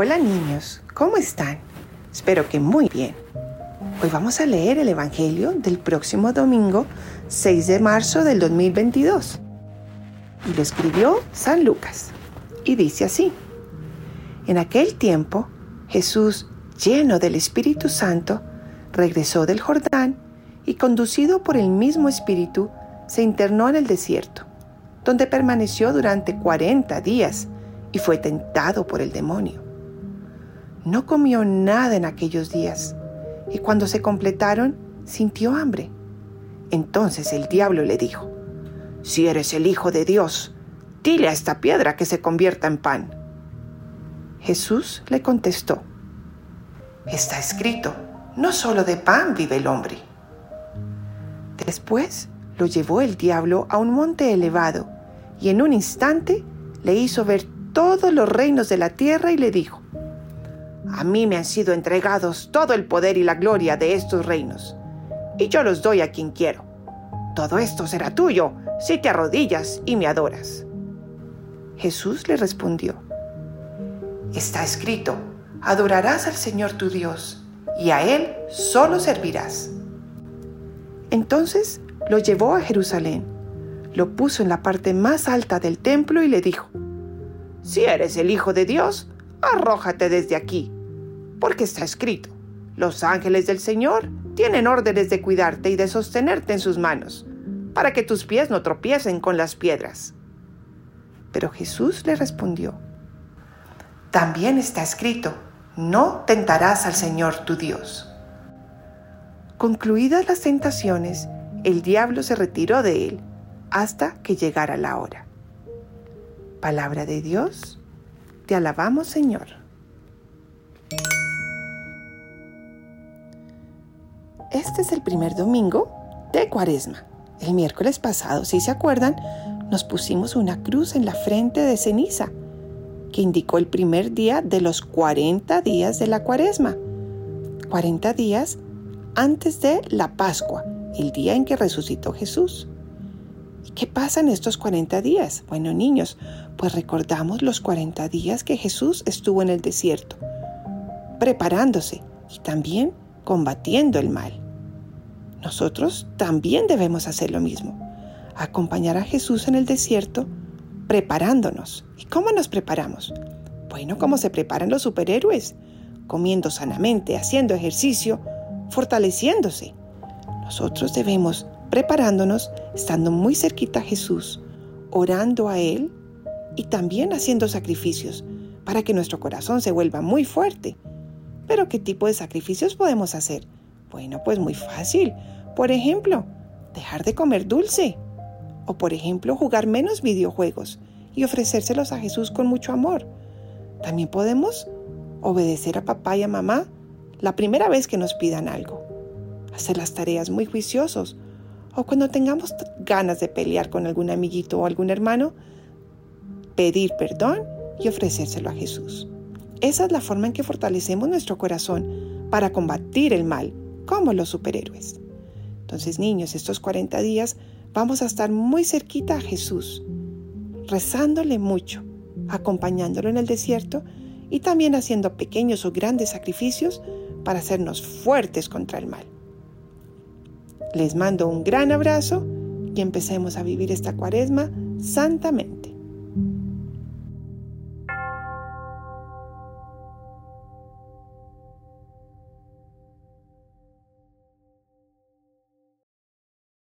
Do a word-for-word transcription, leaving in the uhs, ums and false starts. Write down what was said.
Hola niños, ¿cómo están? Espero que muy bien. Hoy vamos a leer el Evangelio del próximo domingo, seis de marzo del dos mil veintidós. Y lo escribió San Lucas. Y dice así: En aquel tiempo, Jesús, lleno del Espíritu Santo, regresó del Jordán y, conducido por el mismo Espíritu, se internó en el desierto, donde permaneció durante cuarenta días y fue tentado por el demonio. No comió nada en aquellos días, y cuando se completaron, sintió hambre. Entonces el diablo le dijo: Si eres el Hijo de Dios, dile a esta piedra que se convierta en pan. Jesús le contestó: Está escrito, no solo de pan vive el hombre. Después lo llevó el diablo a un monte elevado, y en un instante le hizo ver todos los reinos de la tierra y le dijo: A mí me han sido entregados todo el poder y la gloria de estos reinos, y yo los doy a quien quiero. Todo esto será tuyo si te arrodillas y me adoras. Jesús le respondió: Está escrito, adorarás al Señor tu Dios, y a Él solo servirás. Entonces lo llevó a Jerusalén, lo puso en la parte más alta del templo y le dijo: Si eres el Hijo de Dios, arrójate desde aquí, porque está escrito, los ángeles del Señor tienen órdenes de cuidarte y de sostenerte en sus manos, para que tus pies no tropiecen con las piedras. Pero Jesús le respondió: También está escrito, no tentarás al Señor tu Dios. Concluidas las tentaciones, el diablo se retiró de él hasta que llegara la hora. Palabra de Dios, te alabamos, Señor. Este es el primer domingo de Cuaresma. El miércoles pasado, si se acuerdan, nos pusimos una cruz en la frente de ceniza, que indicó el primer día de los cuarenta días de la Cuaresma. cuarenta días antes de la Pascua, el día en que resucitó Jesús. ¿Y qué pasa en estos cuarenta días? Bueno, niños, pues recordamos los cuarenta días que Jesús estuvo en el desierto, preparándose y también combatiendo el mal. Nosotros también debemos hacer lo mismo, acompañar a Jesús en el desierto, preparándonos. ¿Y cómo nos preparamos? Bueno, como se preparan los superhéroes, comiendo sanamente, haciendo ejercicio, fortaleciéndose. Nosotros debemos preparándonos, estando muy cerquita a Jesús, orando a Él y también haciendo sacrificios para que nuestro corazón se vuelva muy fuerte. ¿Pero qué tipo de sacrificios podemos hacer? Bueno, pues muy fácil. Por ejemplo, dejar de comer dulce. O por ejemplo, jugar menos videojuegos y ofrecérselos a Jesús con mucho amor. También podemos obedecer a papá y a mamá la primera vez que nos pidan algo. Hacer las tareas muy juiciosos. O cuando tengamos ganas de pelear con algún amiguito o algún hermano, pedir perdón y ofrecérselo a Jesús. Esa es la forma en que fortalecemos nuestro corazón para combatir el mal, como los superhéroes. Entonces, niños, estos cuarenta días vamos a estar muy cerquita a Jesús, rezándole mucho, acompañándolo en el desierto y también haciendo pequeños o grandes sacrificios para hacernos fuertes contra el mal. Les mando un gran abrazo y empecemos a vivir esta Cuaresma santamente.